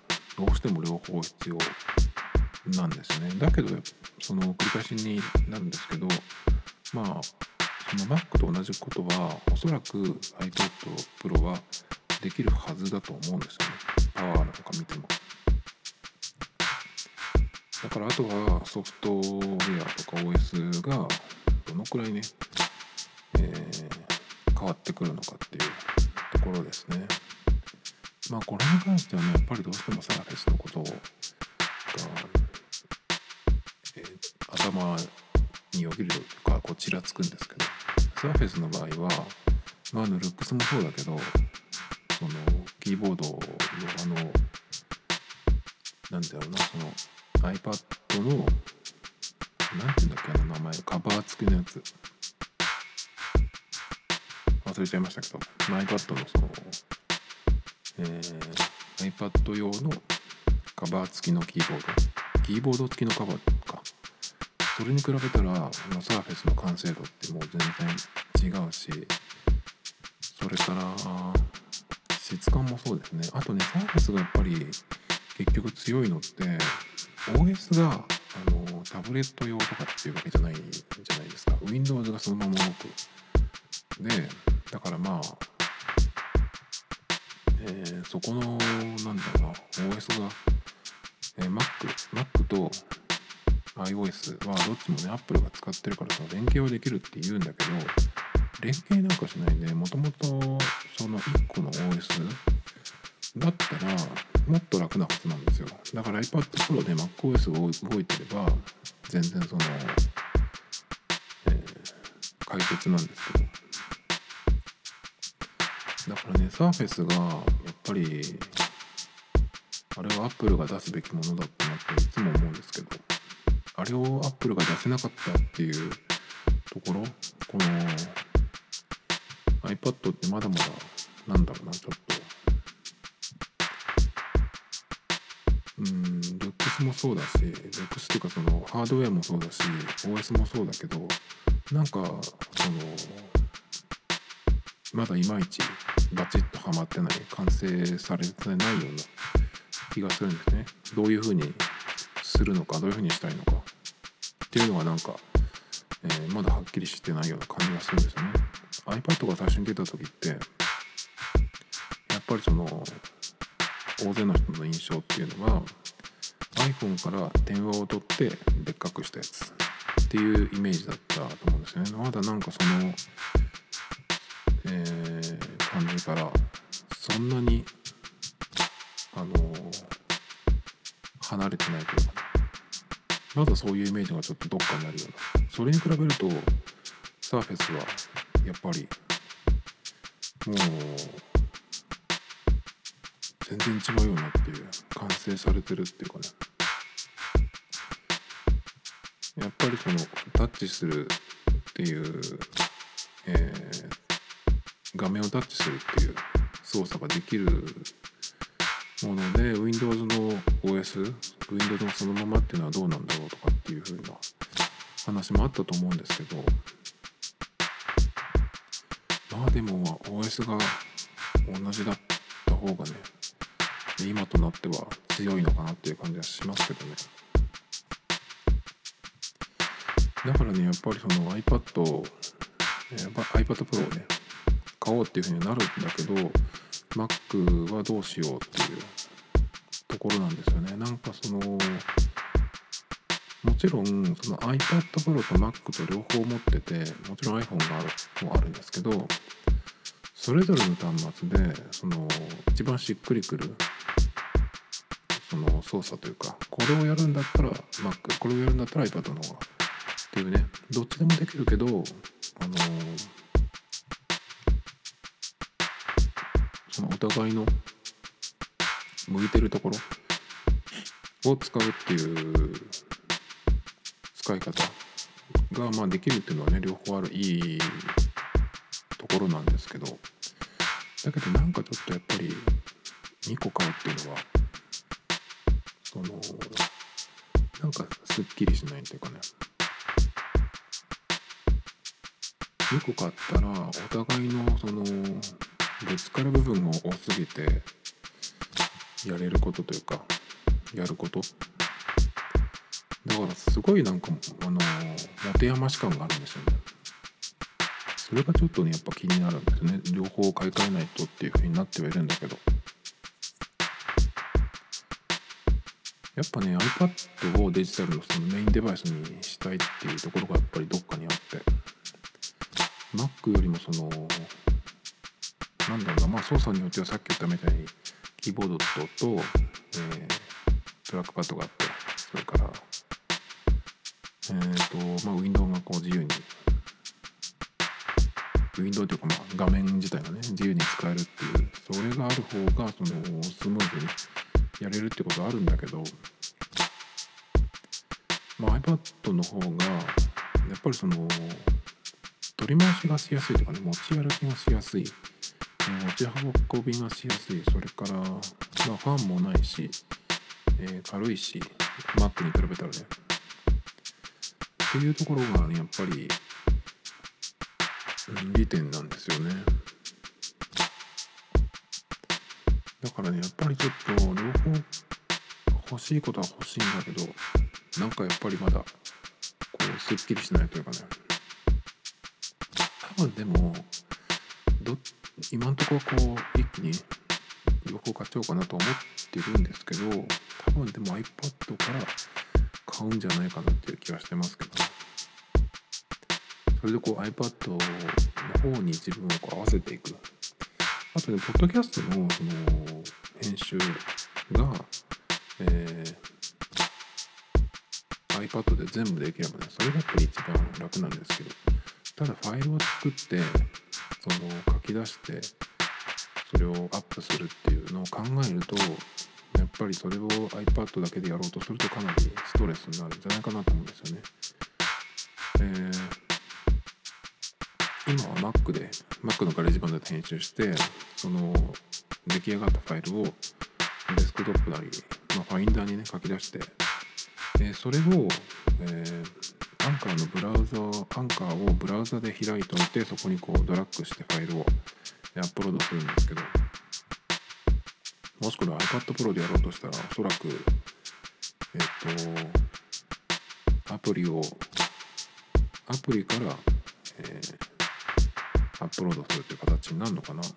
どうしても両方必要なんですね。だけどその繰り返しになるんですけど、まあその Mac と同じことはおそらく iPad Pro はできるはずだと思うんですよね。パワーなんか見ても。だからあとはソフトウェアとか オーエス がどのくらいね、えー変わってくるのかっていうところですね。まあこれに関してはね、やっぱりどうしてもサーフェスのことが、えー、頭によぎるというかこちらつくんですけど、サーフェスの場合は、まあ、あのルックスもそうだけど、そのキーボードのあのなんだろうな、その iPad のなんていうんだっけ、あの名前、カバー付きのやつ忘れちゃいましたけど、まあ、iPad のその、えー、iPad 用のカバー付きのキーボード、キーボード付きのカバーか、それに比べたらあの Surface の完成度ってもう全然違うし、それから質感もそうですね。あとね、Surface がやっぱり結局強いのって オーエス があのタブレット用とかっていうわけじゃないじゃないですか。 Windows がそのまま動くで、だからまあ、えー、そこのなんだろうな オーエス が、えー、Mac Mac と iOS はどっちもね Apple が使ってるから、その連携はできるって言うんだけど、連携なんかしないで、もともとそのいっこの オーエス だったらもっと楽なはずなんですよ。だから iPad Pro で macOS が動いてれば全然その、えー、解決なんですけど、だからね Surface がやっぱりあれは Apple が出すべきものだったなっていつも思うんですけど、あれを Apple が出せなかったっていうところ、このiPad ってまだまだなんだろうな、ちょっとうーんルックスもそうだし、ルックスっていうかそのハードウェアもそうだし オーエス もそうだけど、なんかそのまだいまいちバチッとはまってない、完成されてないような気がするんですね。どういう風にするのか、どういう風にしたいのかっていうのがなんか、えー、まだはっきりしてないような感じがするんですよね。iPad が最初に出た時ってやっぱりその大勢の人の印象っていうのは iPhone から電話を取ってでっかくしたやつっていうイメージだったと思うんですよね。まだなんかその、えー、感じからそんなにあの離れてないというか、まだそういうイメージがちょっとどっかにあるような、それに比べると Surface はやっぱりもう全然違うよなっていう、完成されてるっていうかね、やっぱりそのタッチするっていう、えー、画面をタッチするっていう操作ができるもので Windows の オーエス、 Windows のそのままっていうのはどうなんだろうとかっていう風な話もあったと思うんですけど、まあでも オーエス が同じだった方がね今となっては強いのかなっていう感じはしますけどね。だからねやっぱりその iPad、 iPad Pro をね買おうっていうふうになるんだけど Mac はどうしようっていうところなんですよね。なんかそのもちろんその iPad Pro と Mac と両方持ってて、もちろん iPhone があるもあるんですけど、それぞれの端末でその一番しっくりくるその操作というか、これをやるんだったら Mac、 これをやるんだったら iPad の方がっていうね、どっちでもできるけど、あのそのお互いの向いてるところを使うっていう使い方がまあできるっていうのはね両方あるいいところなんですけど、だけどなんかちょっとやっぱりにこ買うっていうのはそのなんかすっきりしないというかね、にこ買ったらお互いのそのぶつかる部分が多すぎてやれることというかやることだからすごいなんかあの持て余し感があるんですよね。それがちょっとねやっぱ気になるんですね。両方買い替えないとっていう風になってはいるんだけど、やっぱね iPad をデジタルのそのメインデバイスにしたいっていうところがやっぱりどっかにあって、 Mac よりもそのなんだろうな、まあ操作によってはさっき言ったみたいにキーボードと、えー、トラックパッドがあって、それからえーとまあ、ウィンドウがこう自由にウィンドウというか、まあ、画面自体がね自由に使えるっていう、それがある方がそのスムーズにやれるってことはあるんだけど、まあ、iPad の方がやっぱりその取り回しがしやすいとかね、持ち歩きがしやすい、持ち運びがしやすい、それから、まあ、ファンもないし、えー、軽いし、Mac に比べたらねっていうところが、ね、やっぱり利点なんですよね。だからね、やっぱりちょっと両方欲しいことは欲しいんだけど、なんかやっぱりまだこうすっきりしないというかね、多分でもど今のところこう一気に両方買っちゃおうかなと思ってるんですけど、多分でも iPad から買うんじゃないかなっていう気はしてますけど、それでこう iPad の方に自分をこう合わせていく。あとね、ポッドキャストのその編集が、えー、iPad で全部できればね、それがやっぱり一番楽なんですけど、ただファイルを作ってその書き出してそれをアップするっていうのを考えると、やっぱりそれを iPad だけでやろうとするとかなりストレスになるんじゃないかなと思うんですよね。えー今は Mac で Mac のガレージバンドで編集して、その出来上がったファイルをデスクトップなり、まあ、ファインダーにね書き出して、でそれを、えー、アンカーのブラウザーアンカーをブラウザで開いておいて、そこにこうドラッグしてファイルをアップロードするんですけど、もしこれ iPad Pro でやろうとしたら、おそらくえっとアプリをアプリから、えーアップロードするっていう形になるのかな。で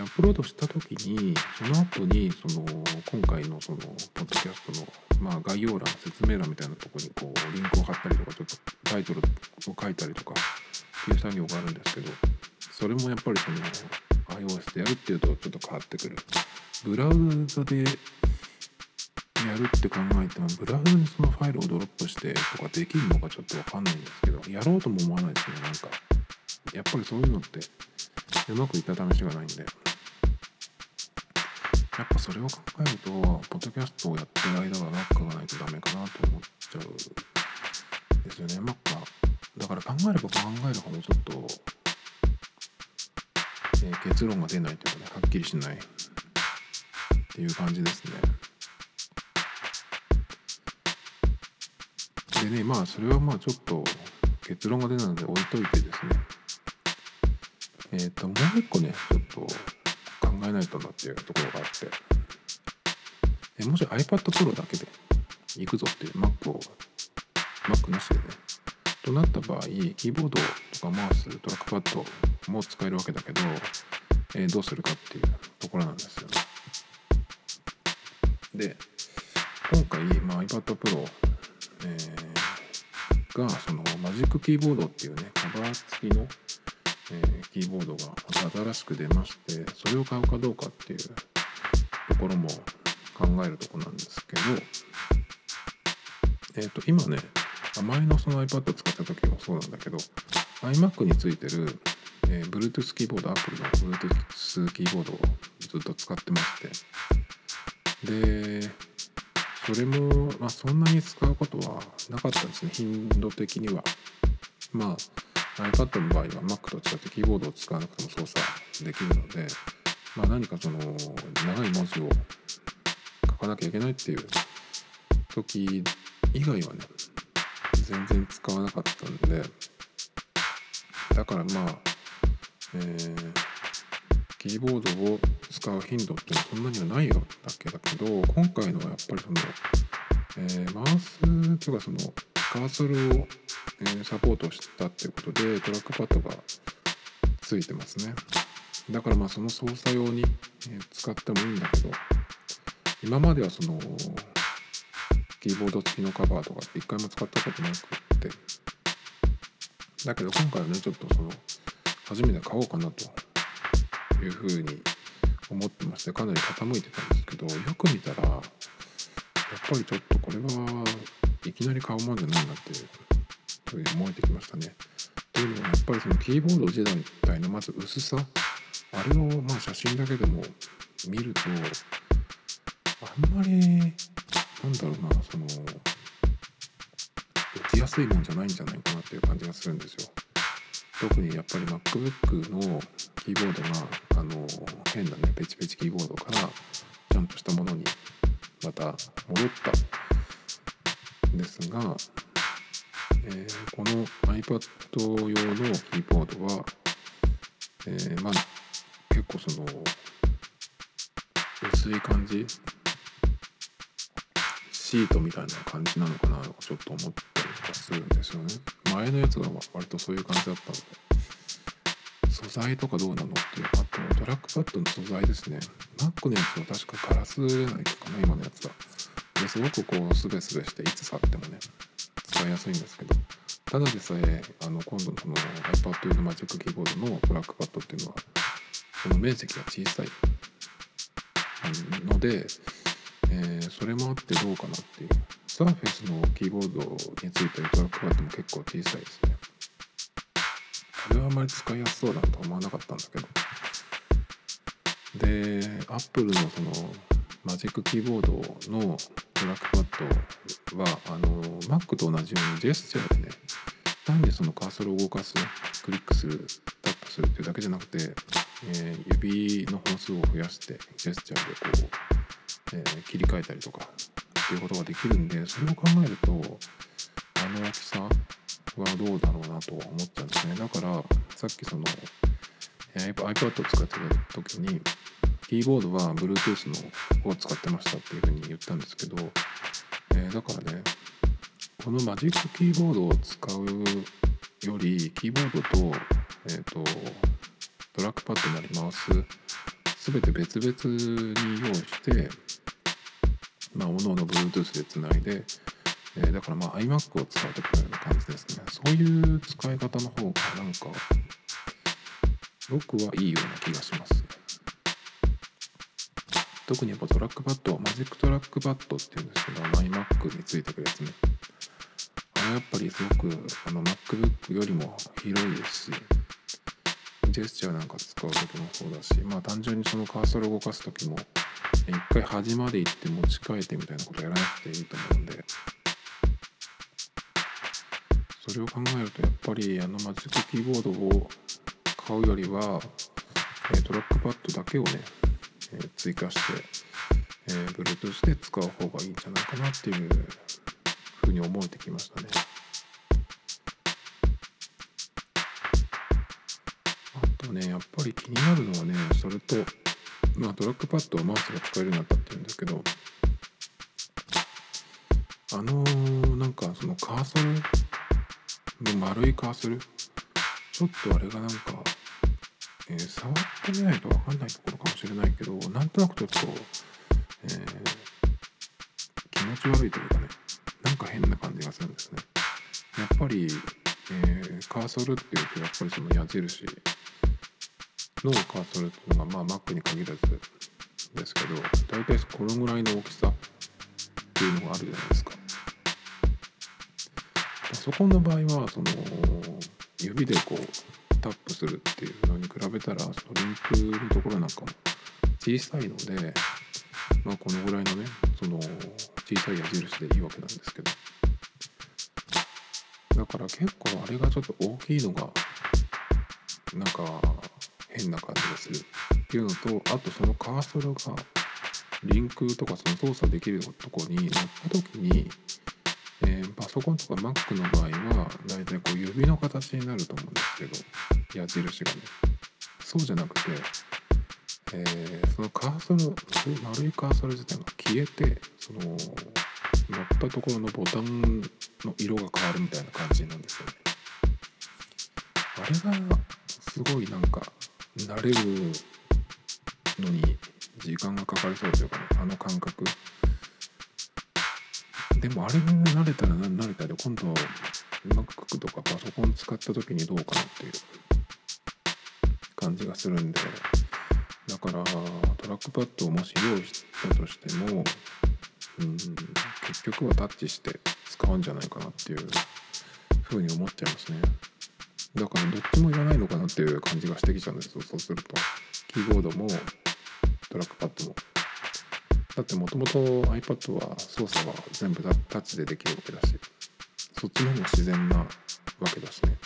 アップロードした時に、その後にその今回のそのポッドキャストの、まあ、概要欄、説明欄みたいなところにこうリンクを貼ったりとか、ちょっとタイトルを書いたりとかっていう作業があるんですけど、それもやっぱりその iOS でやるっていうとちょっと変わってくる。ブラウザでやるって考えても、ブラウザにそのファイルをドロップしてとかできるのかちょっと分かんないんですけど、やろうとも思わないですね。なんかやっぱりそういうのってうまくいった試しがないんで、やっぱそれを考えるとポッドキャストをやってる間は Mac がないとダメかなと思っちゃうんですよね。 Mac がだから考えれば考えるほどちょっと、えー、結論が出ないというかね、はっきりしないっていう感じですね。でね、まあそれはまあちょっと結論が出ないので置いといてですね、えーと、もう一個ね、ちょっと考えないとなっていうところがあって、えもし iPad Pro だけで行くぞっていう Mac を、Mac なしでね、となった場合、キーボードとかマウス、トラックパッドも使えるわけだけど、えー、どうするかっていうところなんですよね。で、今回、まあ、iPad Pro、えー、がそのマジックキーボードっていうね、カバー付きのえー、キーボードが新しく出まして、それを買うかどうかっていうところも考えるとこなんですけど、えー、と今ね、前のその iPad 使った時もそうなんだけど、 iMac についてる、えー、Bluetooth キーボード、 Apple の Bluetooth キーボードをずっと使ってまして、でそれも、まあ、そんなに使うことはなかったんですね、頻度的には。まあiPad の場合は Mac と違ってキーボードを使わなくても操作できるので、まあ、何かその長い文字を書かなきゃいけないっていう時以外はね全然使わなかったんで、だからまあ、えー、キーボードを使う頻度ってそんなにはないわけだけど、今回のはやっぱりその、えー、マウスとかそのカーソルをサポートしたっていうことで、トラックパッドがついてますね。だからまあその操作用に使ってもいいんだけど、今まではそのキーボード付きのカバーとかって一回も使ったことなくって、だけど今回はねちょっとその初めて買おうかなというふうに思ってまして、かなり傾いてたんですけど、よく見たらやっぱりちょっとこれはいきなり買うもんじゃないなっていう思えてきましたね。っていうのはやっぱりそのキーボード自体のまず薄さ、あれをまあ写真だけでも見るとあんまりなんだろうな、その打ちやすいもんじゃないんじゃないかなっていう感じがするんですよ。特にやっぱり MacBook のキーボードがあの変なねペチペチキーボードからちゃんとしたものにまた戻ったんですが、えー、この iPad 用のキーボードは、えーまあ、結構その薄い感じ、シートみたいな感じなのかなとかちょっと思ったりとかするんですよね。前のやつが割とそういう感じだったので、素材とかどうなのっていう、あとトラックパッドの素材ですね。 Mac のやつは確かガラスじゃないですかね、今のやつは。ですごくこうスベスベしていつ触ってもね使いやすいんですけど、ただでさえあの今度の iPad 用のマジックキーボードのトラックパッドっていうのはこの面積が小さいので、えー、それもあってどうかなっていう。Surfaceのキーボードについてるトラックパッドも結構小さいですね。これはあまり使いやすそうだとは思わなかったんだけど。で、Apple のそのマジックキーボードのトラックパッドはあの Mac と同じようにジェスチャーでね、単にそのカーソルを動かす、クリックする、タップするっていうだけじゃなくて、えー、指の本数を増やしてジェスチャーでこう、えー、切り替えたりとかっていうことができるんで、それを考えるとあの大きさはどうだろうなとは思ったんですね。だからさっきその、えー、iPad を使ってた時にキーボードは Bluetooth のを使ってましたっていうふうに言ったんですけど、えー、だからね、このマジックキーボードを使うよりキーボードと、えーと、トラックパッドなりマウス全て別々に用意して、まあ、各々 Bluetooth でつないで、えー、だからまあ iMac を使うときのような感じですね。そういう使い方の方がなんか僕はいいような気がしますね。特にやっぱトラックパッド、マジックトラックパッドっていうんですけど、iMac についてくるやつね。あれやっぱりすごくあの MacBook よりも広いですし、ジェスチャーなんか使うときもそうだし、まあ単純にそのカーソルを動かすときも一回端まで行って持ち替えてみたいなことやらなくていいと思うんで、それを考えるとやっぱりあのマジックキーボードを買うよりはトラックパッドだけをね追加して Bluetooth で使う方がいいんじゃないかなっていうふうに思えてきましたね。ね、やっぱり気になるのはね、それと、まあ、トラックパッドはマウスが使えるようになったっていうんですけど、あのー、なんかそのカーソルの丸いカーソル、ちょっとあれがなんか、えー、触ってみないと分かんないところかもしれないけど、なんとなくちょっと、えー、気持ち悪いというかね、なんか変な感じがするんですね。やっぱり、えー、カーソルっていうとやっぱりその矢印のカーソルっていうのが、まあ Mac に限らずですけど、大体このぐらいの大きさっていうのがあるじゃないですか。パソコンの場合はその指でこうタップするっていうのに比べたら、そのリンクのところなんかも小さいので、まあこのぐらいのね、その小さい矢印でいいわけなんですけど、だから結構あれがちょっと大きいのがなんか変な感じがするっていうのと、あとそのカーソルがリンクとかその操作できるとこに乗った時に、えー、パソコンとか Mac の場合はだいたいこう指の形になると思うんですけど、矢印がね、そうじゃなくて、えー、そのカーソル、丸いカーソル自体が消えて、その乗ったところのボタンの色が変わるみたいな感じなんですよね。あれがすごいなんか慣れるのに時間がかかりそうというかね、あの感覚でもあれに慣れたら慣れたで、今度 Mac とかパソコン使った時にどうかなっていう感じがするんで、だからトラックパッドをもし用意したとしても、うん、結局はタッチして使うんじゃないかなっていうふうに思っちゃいますね。だからどっちもいらないのかなっていう感じがしてきちゃうんですよ。そうするとキーボードもトラックパッドも、だってもともと iPad は操作は全部タッチでできるわけだし、そっちの方が自然なわけだしね。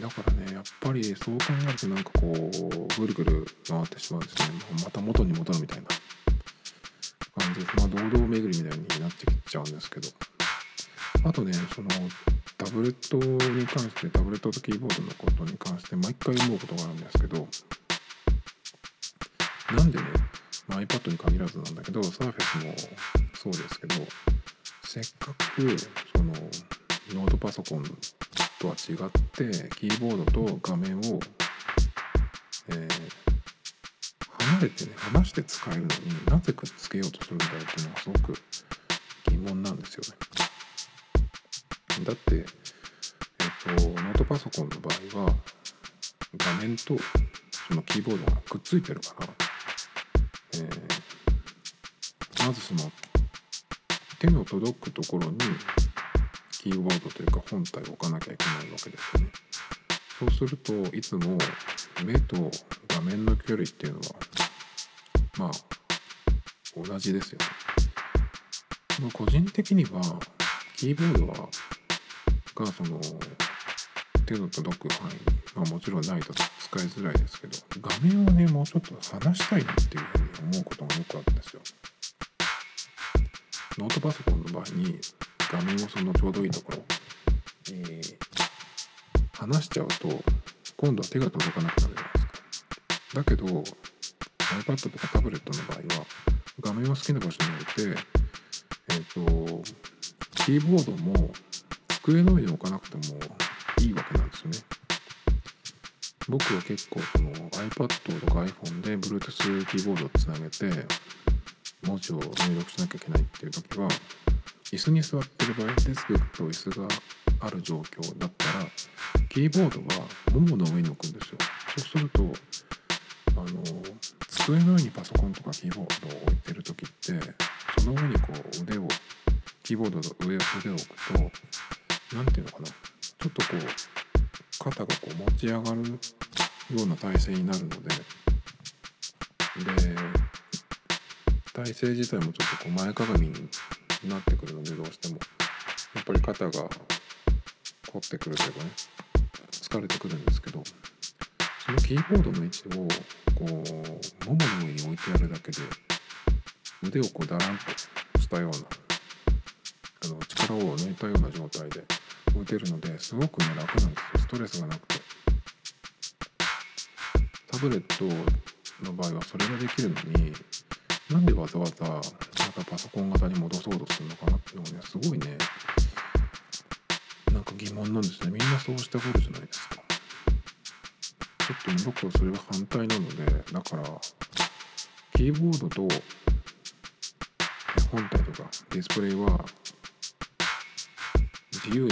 だからね、やっぱりそう考えるとなんかこうぐるぐる回ってしまうんですね。また元に戻るみたいな感じで、まあ堂々巡りみたいになってきちゃうんですけど、あとね、そのタブレットに関して、タブレットとキーボードのことに関して毎回思うことがあるんですけど、なんでね、まあ、iPad に限らずなんだけど Surface もそうですけど、せっかくそのノートパソコンとは違ってキーボードと画面を、えー、離れてね、離して使えるのになぜくっつけようとするんだろうっていうのがすごく疑問なんですよね。だって、えっと、ノートパソコンの場合は画面とそのキーボードがくっついてるから、えー、まずその手の届くところにキーボードというか本体を置かなきゃいけないわけですよね。そうするといつも目と画面の距離っていうのはまあ同じですよね。まあ、個人的にはキーボードはがその手の届く範囲、まあ、もちろんないと使いづらいですけど、画面をねもうちょっと離したいなっていうふうに思うことがよくあるんですよ。ノートパソコンの場合に画面をそのちょうどいいところに離しちゃうと今度は手が届かなくなるじゃないですか。だけど iPad とかタブレットの場合は画面を好きな場所に置いて、えーと、キーボードも机の上に置かなくてもいいわけなんですよね。僕は結構その iPad とか iPhone で Bluetooth キーボードをつなげて文字を入力しなきゃいけないっていう時は、椅子に座ってる場合、デスクと椅子がある状況だったらキーボードはももの上に置くんですよ。そうするとあの机の上にパソコンとかキーボードを置いてる時って、その上にこう腕をキーボードの上を腕を置くと、なんていうのかな、ちょっとこう肩がこう持ち上がるような体勢になるので、で体勢自体もちょっとこう前かがみになってくるので、どうしてもやっぱり肩が凝ってくるというかね、疲れてくるんですけど、そのキーボードの位置をこうももの上に置いてやるだけで、腕をこうダランとしたような、あの力を抜いたような状態で打てるので、すごく、ね、楽なんですよ。ストレスがなくて。タブレットの場合はそれができるのに、なんでわざわざなんかパソコン型に戻そうとするのかなっていうのがね、すごいね、なんか疑問なんですね。みんなそうしたがるじゃないですか。ちょっとね、僕はそれは反対なので、だからキーボードと本体とかディスプレイは自由に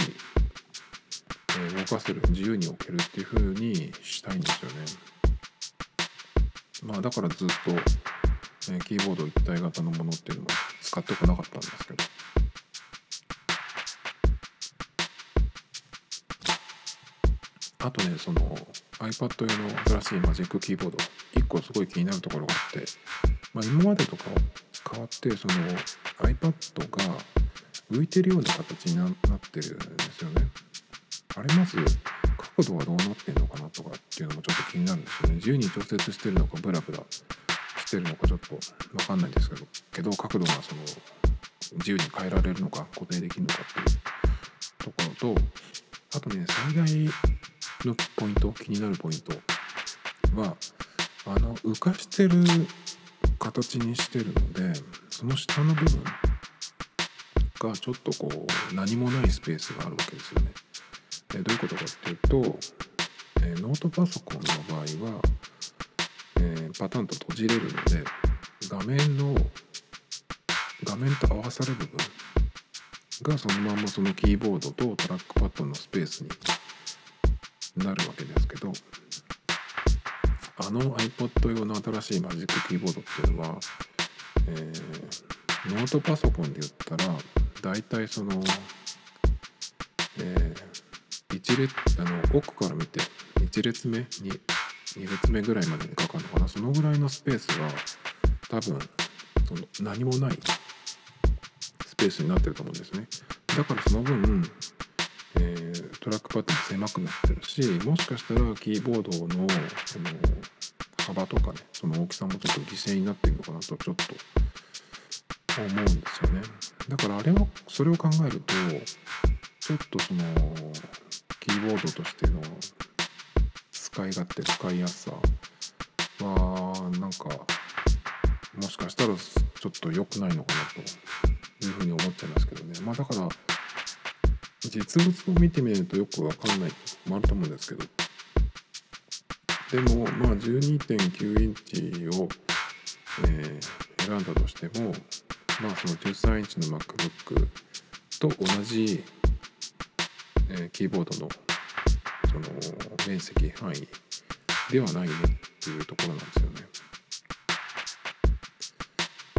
動かせる、自由に置けるっていう風にしたいんですよね。まあだからずっとキーボード一体型のものっていうのも使ってこなかったんですけど、あとね、その iPad 用の新しいマジックキーボード、一個すごい気になるところがあって、まあ、今までと変わってその iPad が浮いてるような形になってるんですよね。あれまず角度はどうなってるのかなとかっていうのもちょっと気になるんですよね。自由に調節してるのかブラブラしてるのかちょっと分かんないですけど、けど角度がその自由に変えられるのか固定できるのかっていうところと、あとね、最大のポイント、気になるポイントはあの浮かしてる形にしてるので、その下の部分がちょっとこう何もないスペースがあるわけですよね。えどういうことかっていうと、えノートパソコンの場合はパタンと閉じれるので、画面の画面と合わさる部分がそのままそのキーボードとトラックパッドのスペースになるわけですけど、あの iPad 用の新しいマジックキーボードっていうのは、えー、ノートパソコンで言ったらだいたいその、えいち列あの奥から見ていち列目に 2, 2列目ぐらいまでにかかるのかな、そのぐらいのスペースが多分その何もないスペースになってると思うんですね。だからその分、えー、トラックパッドも狭くなってるし、もしかしたらキーボードのその幅とかね、その大きさもちょっと犠牲になってるのかなとちょっと思うんですよね。だからあれをそれを考えるとちょっとそのキーボードとしての使い勝手、使いやすさはなんかもしかしたらちょっと良くないのかなというふうに思っちゃいますけどね。まあだから実物を見てみるとよくわかんないもあると思うんですけど、でもまあ じゅうにてんきゅう インチを、えー、選んだとしても、まあそのじゅうさんインチの MacBook と同じ、えー、キーボードのその面積範囲ではないねっていうところなんですよね。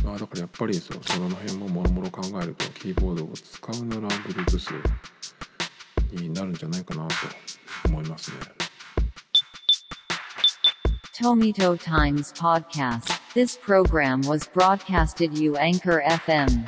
まあだからやっぱりそのその辺ももろもろ考えるとキーボードを使うなら Bluetooth になるんじゃないかなと思いますね。Tomito Times Podcast. This program was broadcasted you Anchor F M.